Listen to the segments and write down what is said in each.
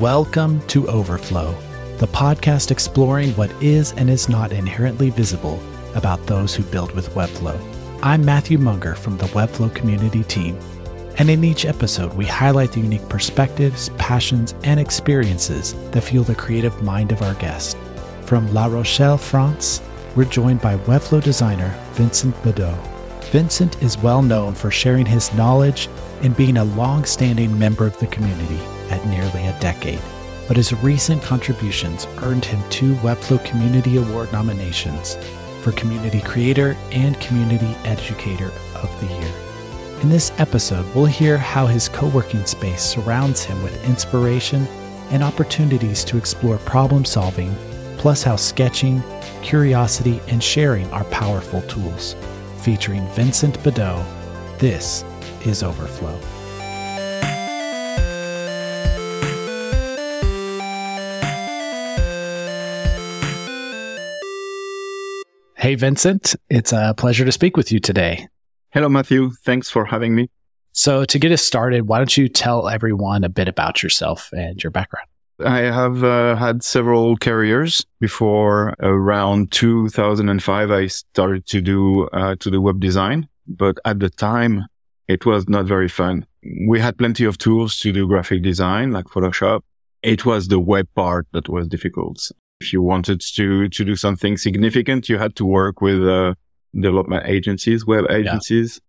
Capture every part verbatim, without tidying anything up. Welcome to Overflow, the podcast exploring what is and is not inherently visible about those who build with Webflow. I'm Matthew Munger from the Webflow community team, and in each episode we highlight the unique perspectives, passions, and experiences that fuel the creative mind of our guest. From La Rochelle, France, we're joined by Webflow designer Vincent Bidaux. Vincent is well known for sharing his knowledge and being a long-standing member of the community at nearly a decade, but his recent contributions earned him two Webflow Community Award nominations for Community Creator and Community Educator of the Year. In this episode, we'll hear how his co-working space surrounds him with inspiration and opportunities to explore problem solving, plus how sketching, curiosity, and sharing are powerful tools. Featuring Vincent Bidaux, this is Overflow. Hey, Vincent, it's a pleasure to speak with you today. Hello, Matthew. Thanks for having me. So to get us started, why don't you tell everyone a bit about yourself and your background? I have uh, had several careers. Before around two thousand five, I started to do uh, to do web design, but at the time, it was not very fun. We had plenty of tools to do graphic design, like Photoshop. It was the web part that was difficult. If you wanted to to do something significant, you had to work with uh, development agencies, web agencies,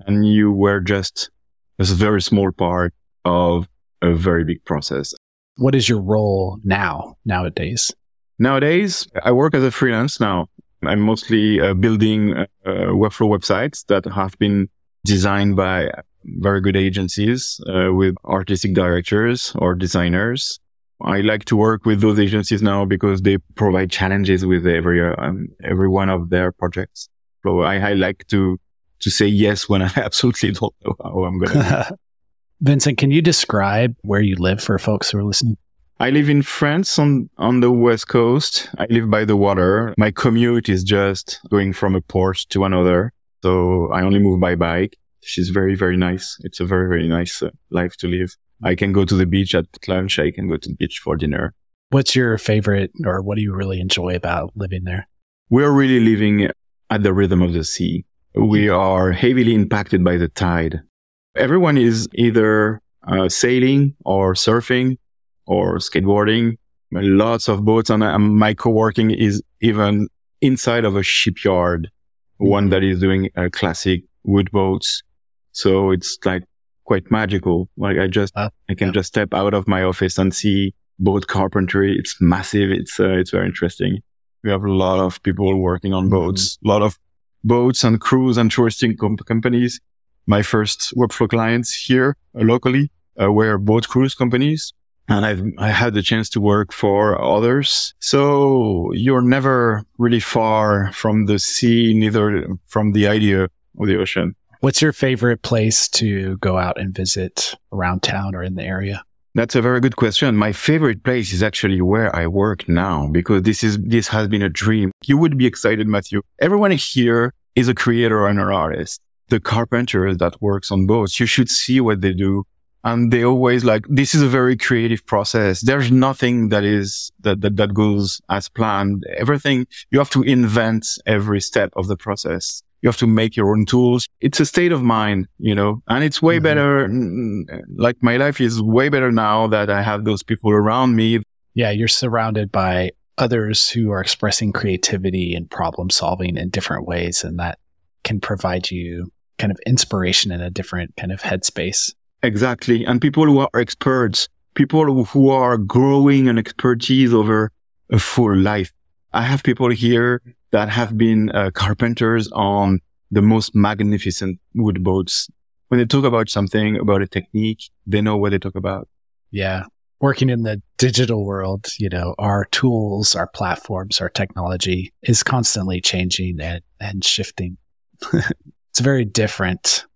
yeah. And you were just a very small part of a very big process. What is your role now, nowadays? Nowadays, I work as a freelance now. I'm mostly uh, building uh, Webflow websites that have been designed by very good agencies uh, with artistic directors or designers. I like to work with those agencies now because they provide challenges with every um, every one of their projects. So I, I like to to say yes when I absolutely don't know how I'm going to do it. Vincent, can you describe where you live for folks who are listening? I live in France on, on the West Coast. I live by the water. My commute is just going from a port to another. So I only move by bike. She's very, very nice. It's a very, very nice uh, life to live. I can go to the beach at lunch. I can go to the beach for dinner. What's your favorite, or what do you really enjoy about living there? We're really living at the rhythm of the sea. We are heavily impacted by the tide. Everyone is either uh, sailing or surfing or skateboarding. Lots of boats. And uh, my co-working is even inside of a shipyard, one that is doing uh, classic wood boats. So it's like quite magical. Like I just, uh, I can yeah. just step out of my office and see boat carpentry. It's massive. It's, uh, it's very interesting. We have a lot of people working on boats, mm-hmm. a lot of boats and crews and touristic com- companies. My first Webflow clients here uh, locally uh, were boat cruise companies, and I've, I had the chance to work for others. So you're never really far from the sea, neither from the idea of the ocean. What's your favorite place to go out and visit around town or in the area? That's a very good question. My favorite place is actually where I work now, because this is this has been a dream. You would be excited, Matthew. Everyone here is a creator and an artist. The carpenter that works on boats, you should see what they do. And they always like, this is a very creative process. There's nothing that is, that, that, that goes as planned. Everything, you have to invent every step of the process. You have to make your own tools. It's a state of mind, you know, and it's way mm-hmm. better. Like my life is way better now that I have those people around me. Yeah. You're surrounded by others who are expressing creativity and problem solving in different ways. And that can provide you kind of inspiration in a different kind of headspace. Exactly. And people who are experts, people who are growing an expertise over a full life. I have people here that have been uh, carpenters on the most magnificent wood boats. When they talk about something, about a technique, they know what they talk about. Yeah. Working in the digital world, you know, our tools, our platforms, our technology is constantly changing and, and shifting. It's a very different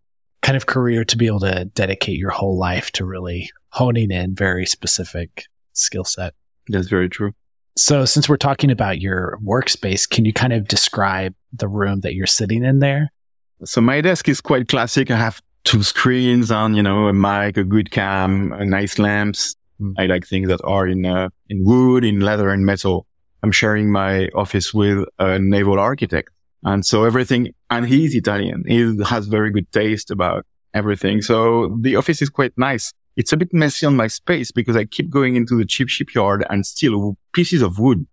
kind of career to be able to dedicate your whole life to really honing in very specific skill set. That's very true. So since we're talking about your workspace, can you kind of describe the room that you're sitting in there? So my desk is quite classic. I have two screens on, you know, a mic, a good cam, nice lamps. Mm. I like things that are in uh, in wood, in leather, and metal. I'm sharing my office with a naval architect. And so everything, and he's Italian. He has very good taste about everything. So the office is quite nice. It's a bit messy on my space because I keep going into the cheap shipyard and steal pieces of wood.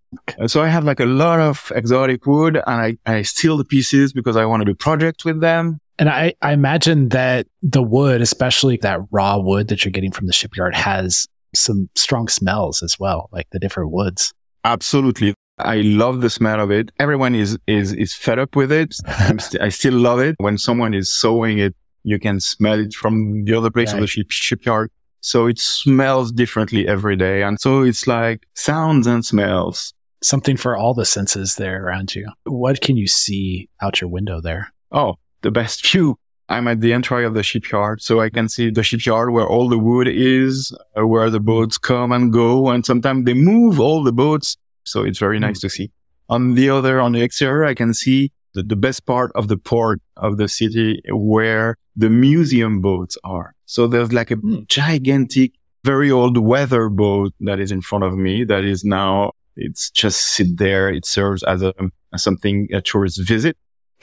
So I have like a lot of exotic wood and I, I steal the pieces because I want to do projects with them. And I, I imagine that the wood, especially that raw wood that you're getting from the shipyard, has some strong smells as well, like the different woods. Absolutely. I love the smell of it. Everyone is, is, is fed up with it. st- I still love it. When someone is sewing it, you can smell it from the other place right. of the ship, shipyard. So it smells differently every day. And so it's like sounds and smells. Something for all the senses there around you. What can you see out your window there? Oh, the best view. I'm at the entry of the shipyard, so I can see the shipyard where all the wood is, where the boats come and go, and sometimes they move all the boats. So it's very nice mm-hmm. to see. On the other, on the exterior, I can see the, the best part of the port of the city where the museum boats are. So there's like a mm. gigantic, very old weather boat that is in front of me that is now, it's just sit there. It serves as a as something a tourist visit.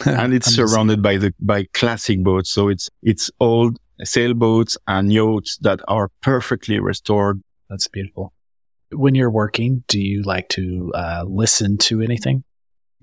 And it's surrounded by the by classic boats. So it's it's old sailboats and yachts that are perfectly restored. That's beautiful. When you're working, do you like to uh, listen to anything?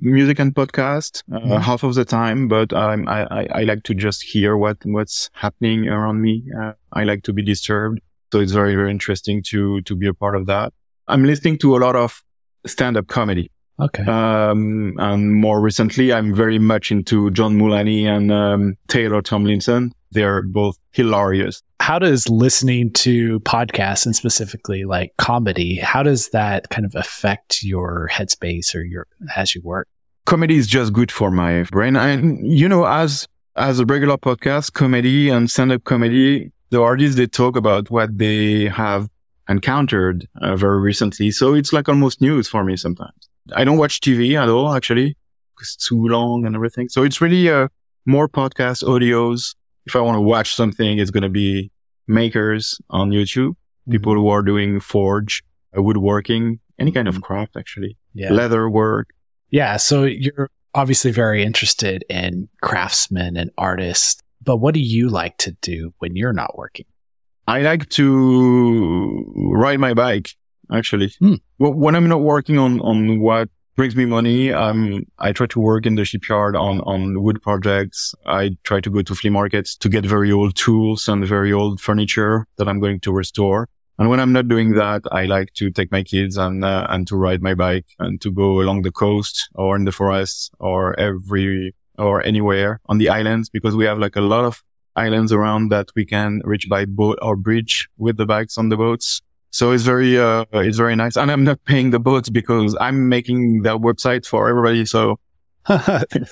Music and podcast, uh, mm-hmm. half of the time, but um, I, I, I like to just hear what, what's happening around me. Uh, I like to be disturbed. So it's very, very interesting to, to be a part of that. I'm listening to a lot of stand-up comedy. Okay. Um, and more recently, I'm very much into John Mulaney and um, Taylor Tomlinson. They're both hilarious. How does listening to podcasts and specifically like comedy, how does that kind of affect your headspace or your as you work? Comedy is just good for my brain. And, you know, as as a regular podcast, comedy and stand-up comedy, the artists, they talk about what they have encountered uh, very recently. So it's like almost news for me sometimes. I don't watch T V at all, actually, because it's too long and everything. So it's really uh, more podcast audios. If I want to watch something, it's going to be makers on YouTube, people who are doing forge, woodworking, any kind of craft, actually, yeah. leather work. Yeah. So you're obviously very interested in craftsmen and artists, but what do you like to do when you're not working? I like to ride my bike. Actually, mm. well, when I'm not working on, on what brings me money, um, I try to work in the shipyard on, on wood projects. I try to go to flea markets to get very old tools and very old furniture that I'm going to restore. And when I'm not doing that, I like to take my kids and uh, and to ride my bike and to go along the coast or in the forests or every or anywhere on the islands, because we have like a lot of islands around that we can reach by boat or bridge with the bikes on the boats. So it's very, uh, it's very nice. And I'm not paying the boats because I'm making that website for everybody. So,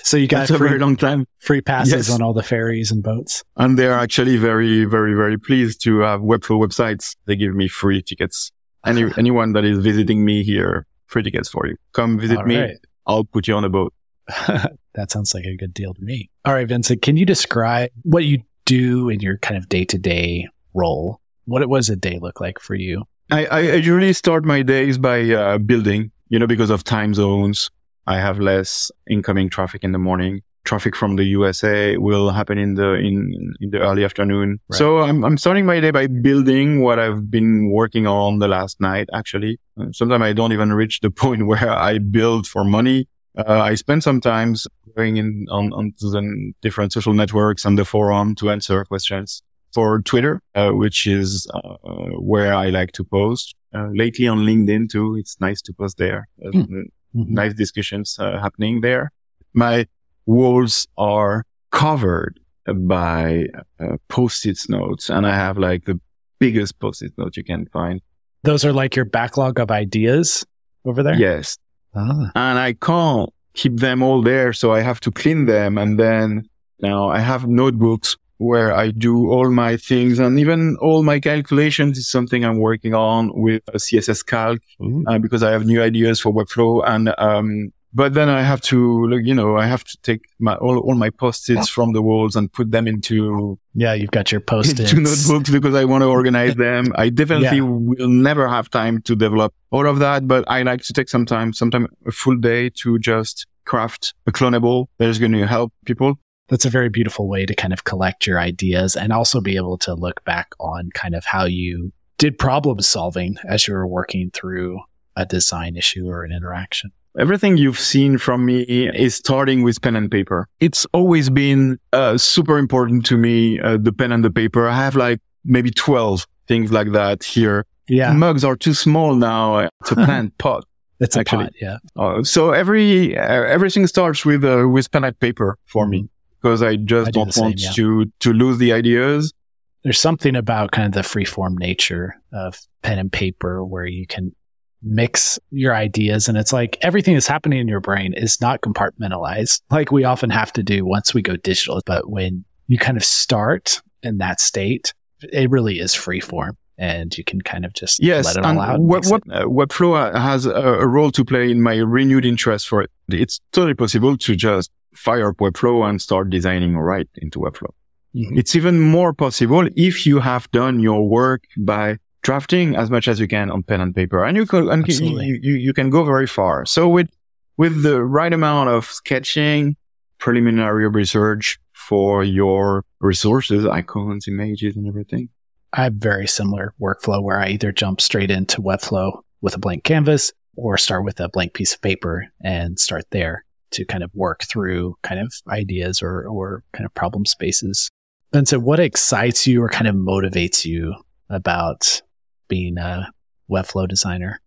so you got a free, very long time. Free passes yes. on all the ferries and boats. And they're actually very, very, very pleased to have Webflow websites. They give me free tickets. Any, anyone that is visiting me here, free tickets for you. Come visit all me. Right. I'll put you on a boat. That sounds like a good deal to me. All right, Vincent, can you describe what you do in your kind of day to day role? What it was a day look like for you? I, I usually start my days by uh, building, you know, because of time zones. I have less incoming traffic in the morning. Traffic from the U S A will happen in the in, in the early afternoon. Right. So I'm I'm starting my day by building what I've been working on the last night, actually. Sometimes I don't even reach the point where I build for money. Uh, I spend some time going in on, on to the different social networks and the forum to answer questions. For Twitter, uh, which is uh, where I like to post. Uh, lately on LinkedIn too, it's nice to post there. Uh, mm-hmm. Nice discussions uh, happening there. My walls are covered by uh, post-it notes, and I have like the biggest post-it note you can find. Those are like your backlog of ideas over there? Yes. Ah. And I can't keep them all there, so I have to clean them. And then now I have notebooks where I do all my things and even all my calculations is something I'm working on with C S S Calc mm-hmm. uh, because I have new ideas for Webflow and um, But then I have to, you know, I have to take my all, all my post-its from the walls and put them into... Yeah, you've got your post-its. Into notebooks because I want to organize them. I definitely yeah. will never have time to develop all of that, but I like to take some time, sometimes a full day to just craft a clonable that is going to help people. That's a very beautiful way to kind of collect your ideas and also be able to look back on kind of how you did problem solving as you were working through a design issue or an interaction. Everything you've seen from me is starting with pen and paper. It's always been uh, super important to me, uh, the pen and the paper. I have like maybe twelve things like that here. Yeah. Mugs are too small now. It's a plant pot. It's actually. a pot, yeah. Uh, so every uh, everything starts with uh, with pen and paper for me because I just I do don't the same, want yeah. to to lose the ideas. There's something about kind of the freeform nature of pen and paper where you can mix your ideas, and it's like everything that's happening in your brain is not compartmentalized like we often have to do once we go digital. But when you kind of start in that state, it really is free form and you can kind of just yes, let it all out. What, what, uh, Webflow has a, a role to play in my renewed interest for it. It's totally possible to just fire up Webflow and start designing right into Webflow. Mm-hmm. It's even more possible if you have done your work by drafting as much as you can on pen and paper, and you can and you, you, you can go very far. So with with the right amount of sketching, preliminary research for your resources, icons, images, and everything. I have very similar workflow where I either jump straight into Webflow with a blank canvas or start with a blank piece of paper and start there to kind of work through kind of ideas or or kind of problem spaces. And so what excites you or kind of motivates you about being a Webflow designer?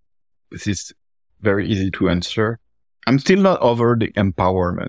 This is very easy to answer. I'm still not over the empowerment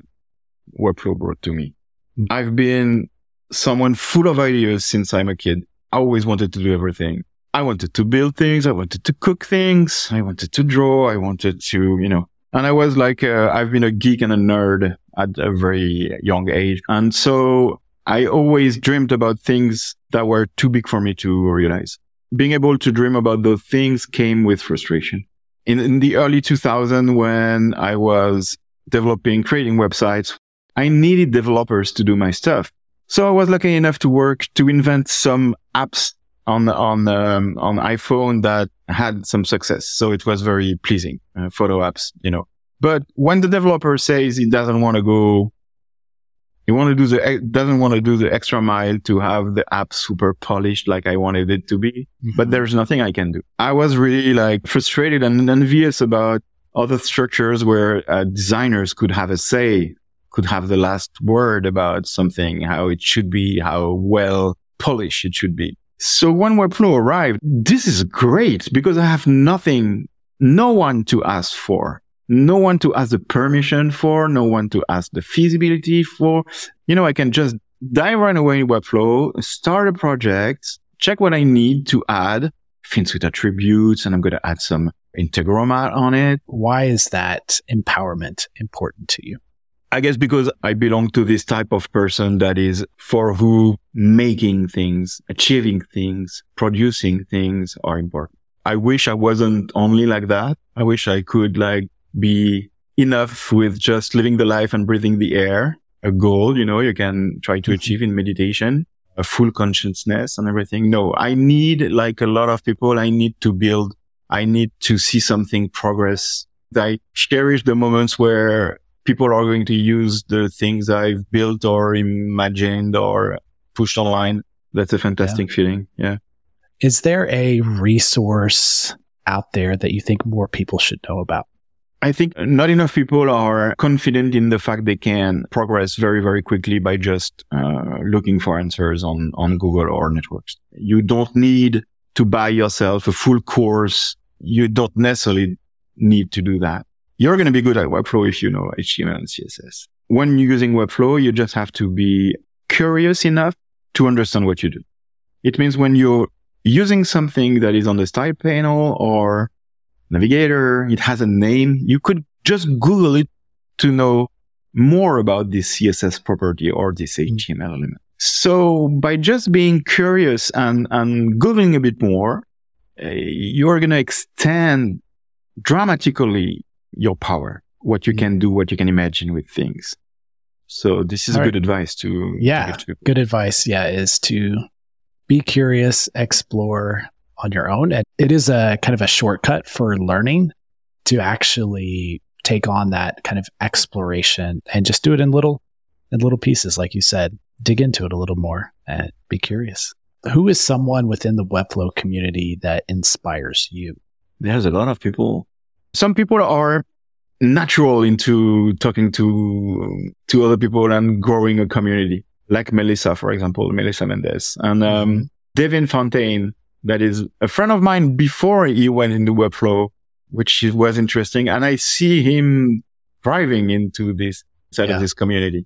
Webflow brought to me. Mm-hmm. I've been someone full of ideas since I'm a kid. I always wanted to do everything. I wanted to build things. I wanted to cook things. I wanted to draw. I wanted to, you know, and I was like, uh, I've been a geek and a nerd at a very young age. And so I always dreamed about things that were too big for me to realize. Being able to dream about those things came with frustration. In, in the early two thousands, when I was developing, creating websites, I needed developers to do my stuff. So I was lucky enough to work to invent some apps on on um, on iPhone that had some success. So it was very pleasing, uh, photo apps, you know. But when the developer says he doesn't want to go He want to do the doesn't want to do the extra mile to have the app super polished like I wanted it to be, mm-hmm. but there's nothing I can do. I was really like frustrated and envious about other structures where uh, designers could have a say, could have the last word about something, how it should be, how well polished it should be. So when Webflow arrived, this is great because I have nothing, no one to ask for. No one to ask the permission for, no one to ask the feasibility for. You know, I can just dive right away in Webflow, start a project, check what I need to add, things with attributes, and I'm going to add some Integromat on it. Why is that empowerment important to you? I guess because I belong to this type of person that is for who making things, achieving things, producing things are important. I wish I wasn't only like that. I wish I could like be enough with just living the life and breathing the air, a goal, you know, you can try to achieve in meditation, a full consciousness and everything. No, I need, like a lot of people, I need to build, I need to see something progress. I cherish the moments where people are going to use the things I've built or imagined or pushed online. That's a fantastic yeah. feeling. Yeah. Is there a resource out there that you think more people should know about? I think not enough people are confident in the fact they can progress very, very quickly by just uh, looking for answers on, on Google or networks. You don't need to buy yourself a full course. You don't necessarily need to do that. You're going to be good at Webflow if you know H T M L and C S S. When you're using Webflow, you just have to be curious enough to understand what you do. It means when you're using something that is on the style panel or navigator, it has a name. You could just Google it to know more about this C S S property or this H T M L element. So by just being curious and, and Googling a bit more, uh, you're going to extend dramatically your power. what you can do, what you can imagine with things. So this is All good right. advice to, yeah, to give to people. Good advice, yeah, is to be curious, explore on your own. And it is a kind of a shortcut for learning to actually take on that kind of exploration and just do it in little in little pieces, like you said. Dig into it a little more and be curious. Who is someone within the Webflow community that inspires you? There's a lot of people. Some people are natural into talking to to other people and growing a community, like Melissa, for example, Melissa Mendez. And um, Devin Fountain, that is a friend of mine before he went into Webflow, which was interesting. And I see him thriving into this side yeah. of this community.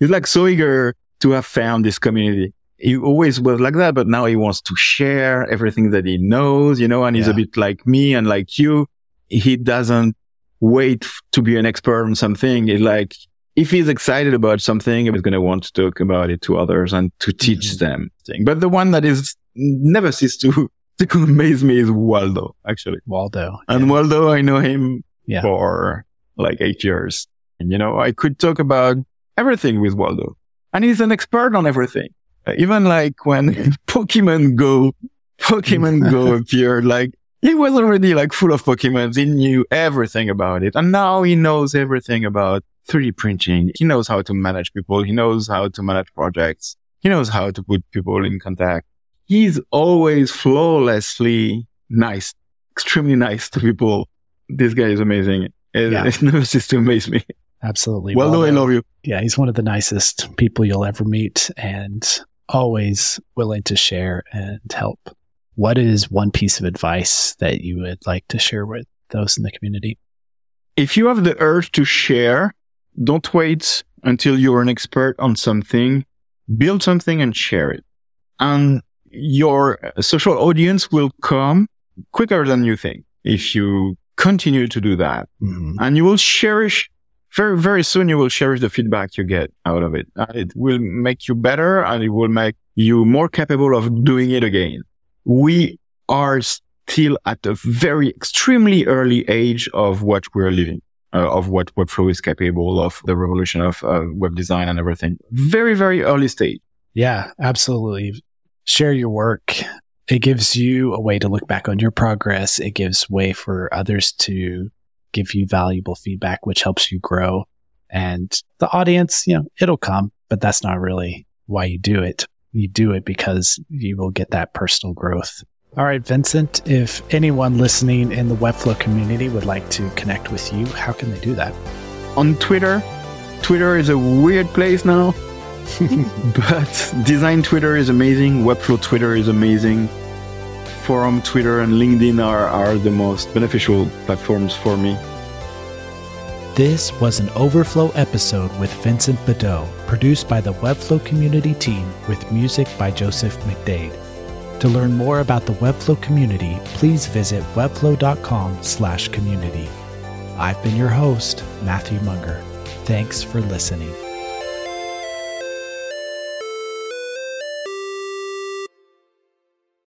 He's like so eager to have found this community. He always was like that, but now he wants to share everything that he knows, you know, and he's yeah. a bit like me and like you. He doesn't wait f- to be an expert on something. It's like, if he's excited about something, he's going to want to talk about it to others and to teach mm-hmm. them. But the one that is never ceases to, to amaze me is Waldo, actually. Waldo. Yeah. And Waldo, I know him yeah. for like eight years. And, you know, I could talk about everything with Waldo. And he's an expert on everything. Even like when Pokemon Go, Pokemon Go appeared, like he was already like full of Pokemons. He knew everything about it. And now he knows everything about three D printing. He knows how to manage people. He knows how to manage projects. He knows how to put people in contact. He's always flawlessly nice, extremely nice to people. This guy is amazing. It, yeah. it never ceases to amaze me. Absolutely. Well, Waldo, I love you. Yeah, he's one of the nicest people you'll ever meet and always willing to share and help. What is one piece of advice that you would like to share with those in the community? If you have the urge to share, don't wait until you're an expert on something. Build something and share it. And your social audience will come quicker than you think if you continue to do that. Mm-hmm. And you will cherish Very, very soon you will cherish the feedback you get out of it. It will make you better and it will make you more capable of doing it again. We are still at a very extremely early age of what we're living, uh, of what Webflow is capable of, the revolution of uh, web design and everything. Very, very early stage. Yeah, absolutely. Share your work. It gives you a way to look back on your progress. It gives way for others to give you valuable feedback, which helps you grow. And the audience, you know, it'll come, but that's not really why you do it. You do it because you will get that personal growth. All right, Vincent, if anyone listening in the Webflow community would like to connect with you, how can they do that? On Twitter. Twitter is a weird place now, but design Twitter is amazing. Webflow Twitter is amazing. Forum, Twitter, and LinkedIn are, are the most beneficial platforms for me. This was an Overflow episode with Vincent Bidaux, produced by the Webflow community team with music by Joseph McDade. To learn more about the Webflow community, please visit webflow.com slash community. I've been your host, Matthew Munger. Thanks for listening.